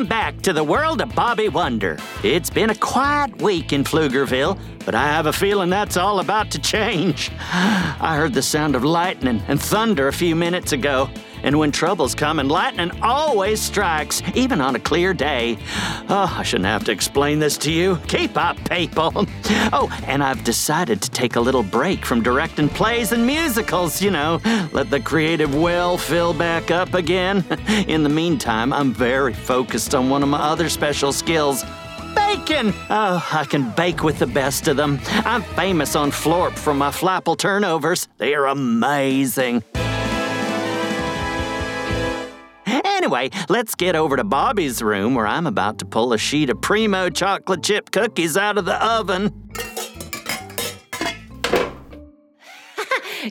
Welcome back to the world of Bobby Wonder. It's been a quiet week in Pflugerville, but I have a feeling that's all about to change. I heard the sound of lightning and thunder a few minutes ago, and when troubles come and lightning always strikes, even on a clear day. Oh, I shouldn't have to explain this to you. Keep up, people. Oh, and I've decided to take a little break from directing plays and musicals, you know. Let the creative well fill back up again. In the meantime, I'm very focused on one of my other special skills. Baking! Oh, I can bake with the best of them. I'm famous on Florp for my flapple turnovers. They're amazing. Anyway, let's get over to Bobby's room where I'm about to pull a sheet of Primo chocolate chip cookies out of the oven.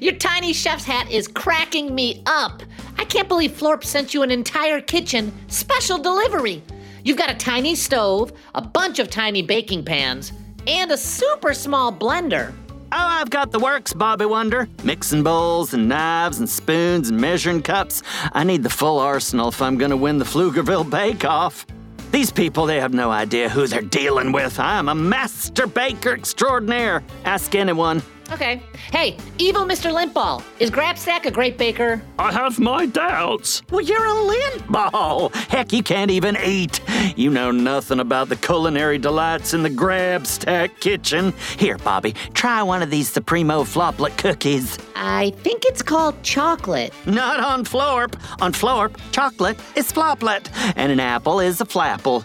Your tiny chef's hat is cracking me up. I can't believe Florp sent you an entire kitchen special delivery. You've got a tiny stove, a bunch of tiny baking pans, and a super small blender. Oh, I've got the works, Bobby Wonder. Mixing bowls and knives and spoons and measuring cups. I need the full arsenal if I'm going to win the Pflugerville Bake Off. These people, they have no idea who they're dealing with. I am a master baker extraordinaire. Ask anyone. Okay. Hey, evil Mr. Lintball. Is Grabstack a great baker? I have my doubts. Well, you're a Lintball. Heck, you can't even eat. You know nothing about the culinary delights in the Grabstack kitchen. Here, Bobby, try one of these Supremo Floplet cookies. I think it's called chocolate. Not on Florp. On Florp, chocolate is floplet, and an apple is a flapple.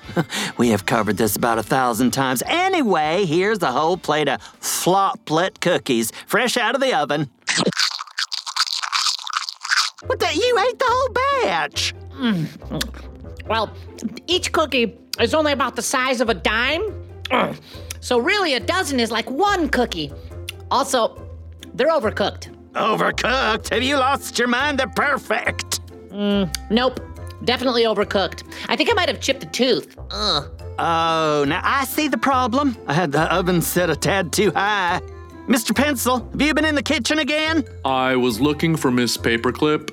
We have covered this about 1,000 times. Anyway, here's a whole plate of floplet cookies, fresh out of the oven. What the? You ate the whole batch. Well, each cookie is only about the size of a dime. So really, a dozen is like one cookie. Also, they're overcooked. Overcooked? Have you lost your mind? They're perfect. Nope. Definitely overcooked. I think I might have chipped a tooth. Ugh. Oh, now I see the problem. I had the oven set a tad too high. Mr. Pencil, have you been in the kitchen again? I was looking for Miss Paperclip.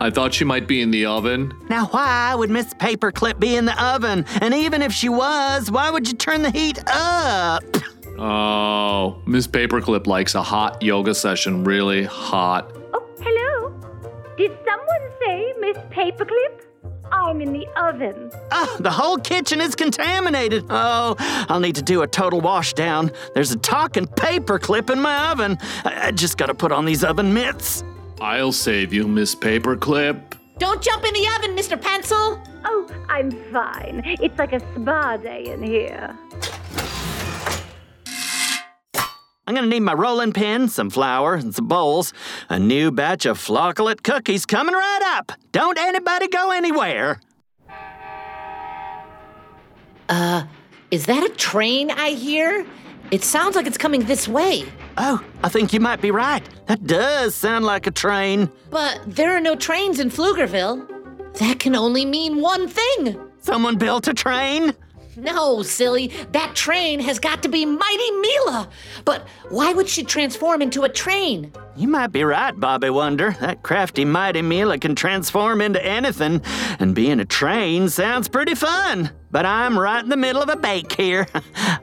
I thought she might be in the oven. Now, why would Miss Paperclip be in the oven? And even if she was, why would you turn the heat up? Oh, Miss Paperclip likes a hot yoga session, really hot. Oh, hello. Did someone say Miss Paperclip? I'm in the oven. Oh, the whole kitchen is contaminated. Oh, I'll need to do a total wash down. There's a talking paperclip in my oven. I just gotta put on these oven mitts. I'll save you, Miss Paperclip. Don't jump in the oven, Mr. Pencil. Oh, I'm fine. It's like a spa day in here. I'm gonna need my rolling pin, some flour, and some bowls. A new batch of flocklet cookies coming right up. Don't anybody go anywhere. Is that a train I hear? It sounds like it's coming this way. Oh, I think you might be right. That does sound like a train. But there are no trains in Pflugerville. That can only mean one thing. Someone built a train? No, silly. That train has got to be Mighty Mila. But why would she transform into a train? You might be right, Bobby Wonder. That crafty Mighty Mila can transform into anything, and being a train sounds pretty fun. But I'm right in the middle of a bake here,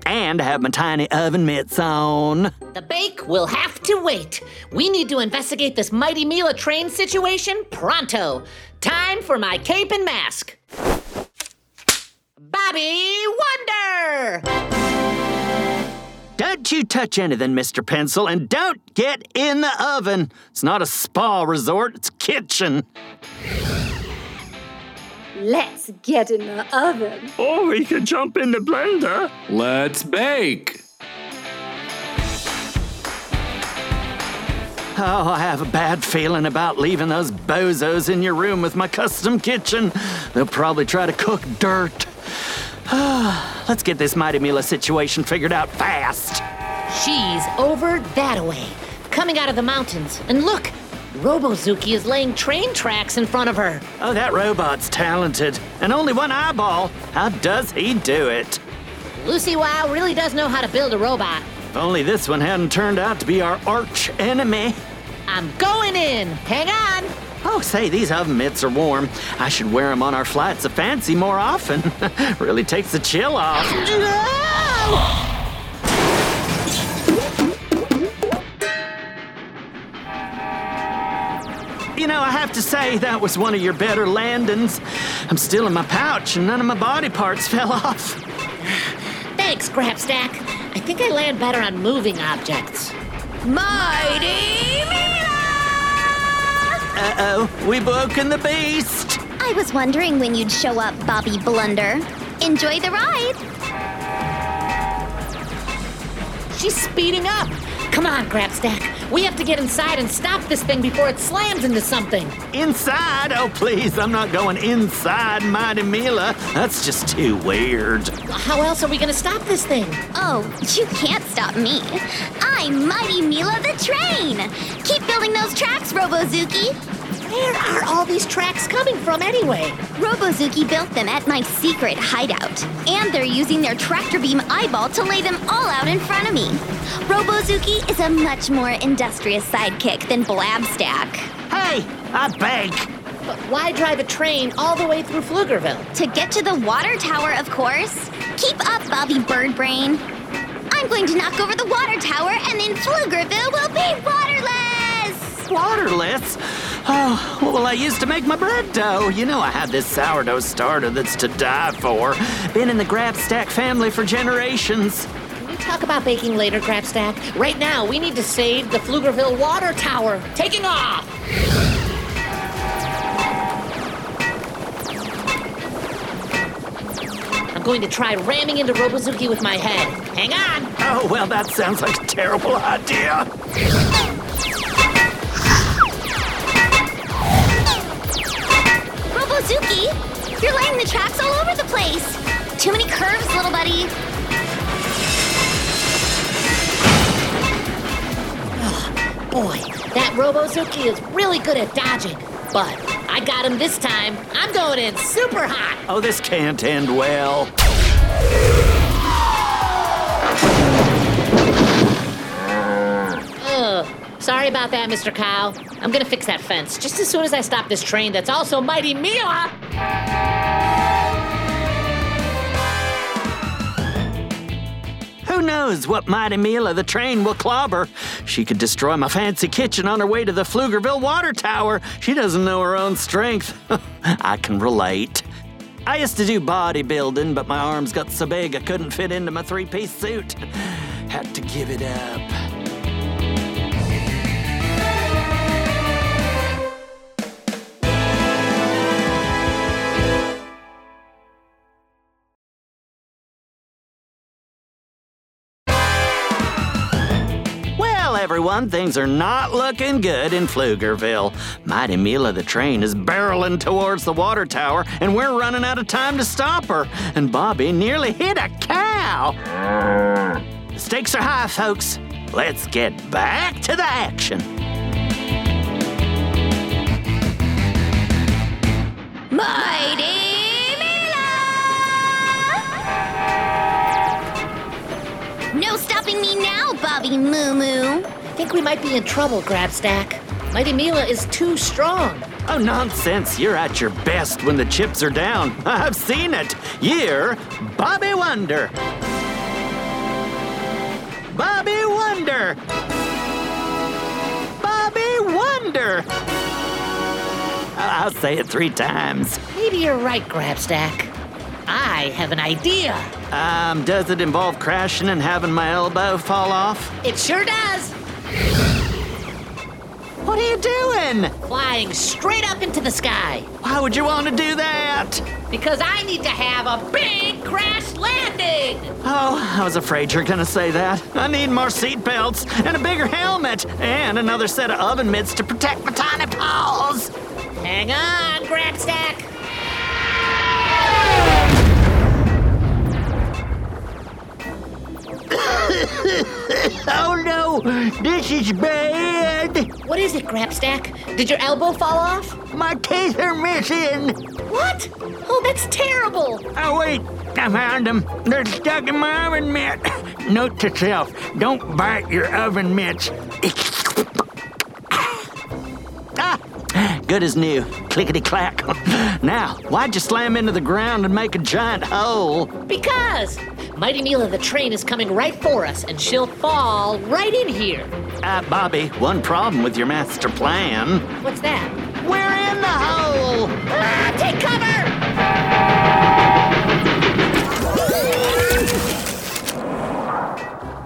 and I have my tiny oven mitts on. The bake will have to wait. We need to investigate this Mighty Mila train situation pronto. Time for my cape and mask. Bobby Wonder! Don't you touch anything, Mr. Pencil, and don't get in the oven. It's not a spa resort, it's kitchen. Let's get in the oven. Or we could jump in the blender. Let's bake. Oh, I have a bad feeling about leaving those bozos in your room with my custom kitchen. They'll probably try to cook dirt. Let's get this Mighty Mila situation figured out fast. She's over that way, coming out of the mountains. And look, Robo-Zuki is laying train tracks in front of her. Oh, that robot's talented. And only one eyeball. How does he do it? Lucy Wow really does know how to build a robot. If only this one hadn't turned out to be our arch enemy. I'm going in. Hang on. Oh, say, these oven mitts are warm. I should wear them on our flights of fancy more often. Really takes the chill off. You know, I have to say, that was one of your better landings. I'm still in my pouch and none of my body parts fell off. Thanks, Crabstack. I think I land better on moving objects. Mighty Mila! Uh-oh, we've woken the beast. I was wondering when you'd show up, Bobby Blunder. Enjoy the ride. She's speeding up. Come on, Crabstack. We have to get inside and stop this thing before it slams into something. Inside? Oh, please, I'm not going inside, Mighty Mila. That's just too weird. How else are we going to stop this thing? Oh, you can't stop me. I'm Mighty Mila the Train. Keep building those tracks, Robo-Zuki. Where are all these tracks coming from anyway? Robo-Zuki built them at my secret hideout. And they're using their tractor beam eyeball to lay them all out in front of me. Robo-Zuki is a much more industrious sidekick than Blabstack. Hey, I bake. But why drive a train all the way through Pflugerville? To get to the water tower, of course. Keep up, Bobby Birdbrain. I'm going to knock over the water tower and then Pflugerville will be waterless! Waterless? Oh, well, I used to make my bread dough. You know I have this sourdough starter that's to die for. Been in the Grabstack family for generations. Can we talk about baking later, Grabstack? Right now, we need to save the Pflugerville Water Tower. Taking off! I'm going to try ramming into Robo-Zuki with my head. Hang on! Oh, well, that sounds like a terrible idea. Robo-Zuki, you're laying the tracks all over the place. Too many curves, little buddy. Oh, boy, that Robo-Zuki is really good at dodging. But I got him this time. I'm going in super hot. Oh, this can't end well. Sorry about that, Mr. Kyle. I'm gonna fix that fence just as soon as I stop this train that's also Mighty Mila! Who knows what Mighty Mila the Train will clobber? She could destroy my fancy kitchen on her way to the Pflugerville Water Tower. She doesn't know her own strength. I can relate. I used to do bodybuilding, but my arms got so big I couldn't fit into my three-piece suit. Had to give it up. Everyone, things are not looking good in Pflugerville. Mighty Mila the Train is barreling towards the water tower, and we're running out of time to stop her. And Bobby nearly hit a cow. The stakes are high, folks. Let's get back to the action. Mighty! No stopping me now, Bobby Moo Moo. I think we might be in trouble, Grabstack. Mighty Mila is too strong. Oh, nonsense. You're at your best when the chips are down. I've seen it. You're Bobby Wonder. Bobby Wonder. Bobby Wonder. I'll say it 3 times. Maybe you're right, Grabstack. I have an idea. Does it involve crashing and having my elbow fall off? It sure does. What are you doing? Flying straight up into the sky. Why would you want to do that? Because I need to have a big crash landing. Oh, I was afraid you're going to say that. I need more seatbelts and a bigger helmet and another set of oven mitts to protect my tiny paws. Hang on, Grabstack. Oh no, this is bad. What is it, Grabstack? Did your elbow fall off? My teeth are missing. What? Oh, that's terrible. Oh, wait, I found them. They're stuck in my oven mitt. Note to self, don't bite your oven mitts. Ah, good as new. Clickety-clack. Now, why'd you slam into the ground and make a giant hole? Because Mighty Neela the train is coming right for us, and she'll fall right in here. Bobby, one problem with your master plan. What's that? We're in the hole! Ah, take cover!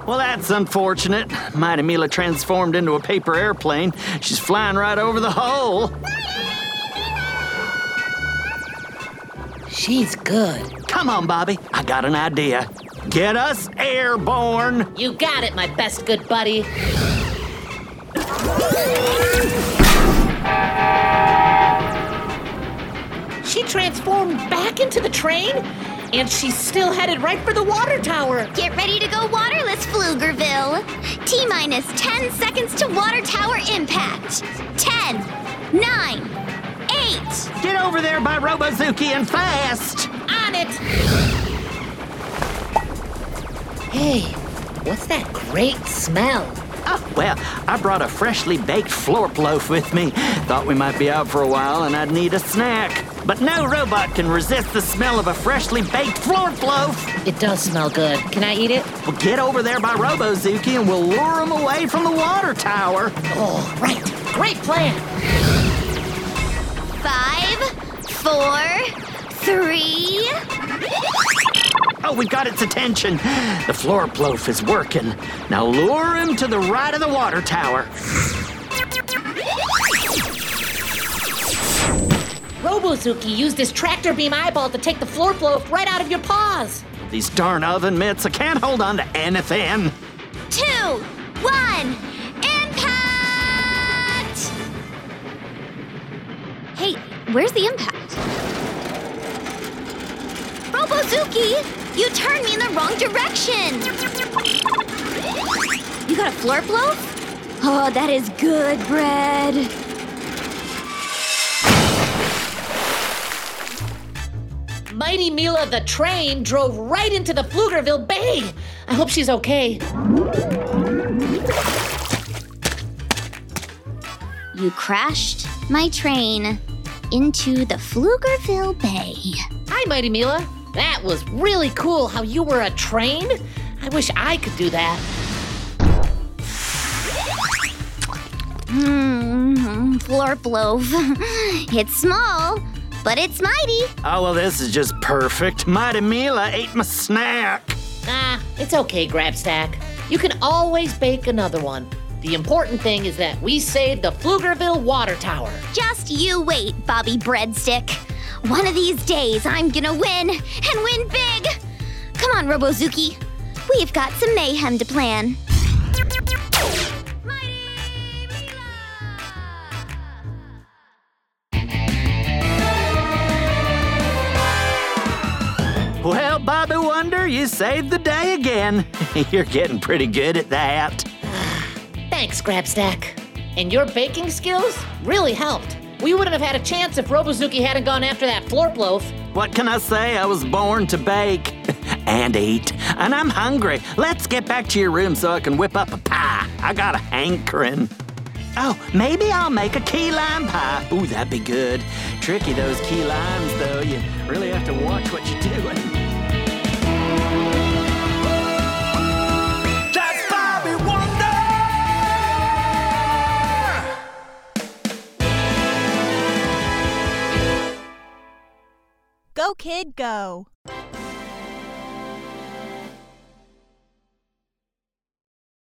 Well, that's unfortunate. Mighty Mila transformed into a paper airplane. She's flying right over the hole. She's good. Come on, Bobby. I got an idea. Get us airborne. You got it, my best good buddy. She transformed back into the train, and she's still headed right for the water tower. Get ready to go waterless, Pflugerville. T-minus 10 seconds to water tower impact. 10, 9, 8. Get over there by Robo-Zuki and fast. On it. Hey, what's that great smell? Oh, well, I brought a freshly baked florp loaf with me. Thought we might be out for a while and I'd need a snack. But no robot can resist the smell of a freshly baked florp loaf. It does smell good. Can I eat it? Well, get over there by Robo-Zuki and we'll lure him away from the water tower. Oh, right. Great plan. 5, 4, 3... Oh, we got its attention. The florp loaf is working. Now lure him to the right of the water tower. Robo-Zuki used his tractor beam eyeball to take the florp loaf right out of your paws. These darn oven mitts, I can't hold on to anything. 2, 1, impact! Hey, where's the impact? Robo-Zuki, you turned me in the wrong direction. You got a florp loaf? Oh, that is good bread. Mighty Mila the train drove right into the Pflugerville Bay. I hope she's okay. You crashed my train into the Pflugerville Bay. Hi, Mighty Mila. That was really cool how you were a train. I wish I could do that. Florp loaf. It's small, but it's mighty. Oh, well, this is just perfect. Mighty Mila ate my snack. Ah, it's okay, Grabstack. You can always bake another one. The important thing is that we saved the Pflugerville Water Tower. Just you wait, Bobby Breadstick. One of these days, I'm gonna win, and win big! Come on, Robo-Zuki. We've got some mayhem to plan. Mighty Mila! Well, Bobby Wonder, you saved the day again. You're getting pretty good at that. Thanks, Grabstack. And your baking skills really helped. We wouldn't have had a chance if Robo-Zuki hadn't gone after that florp loaf. What can I say? I was born to bake and eat, and I'm hungry. Let's get back to your room so I can whip up a pie. I got a hankering. Oh, maybe I'll make a key lime pie. Ooh, that'd be good. Tricky, those key limes, though. You really have to watch what you're doing. Go, kid, go.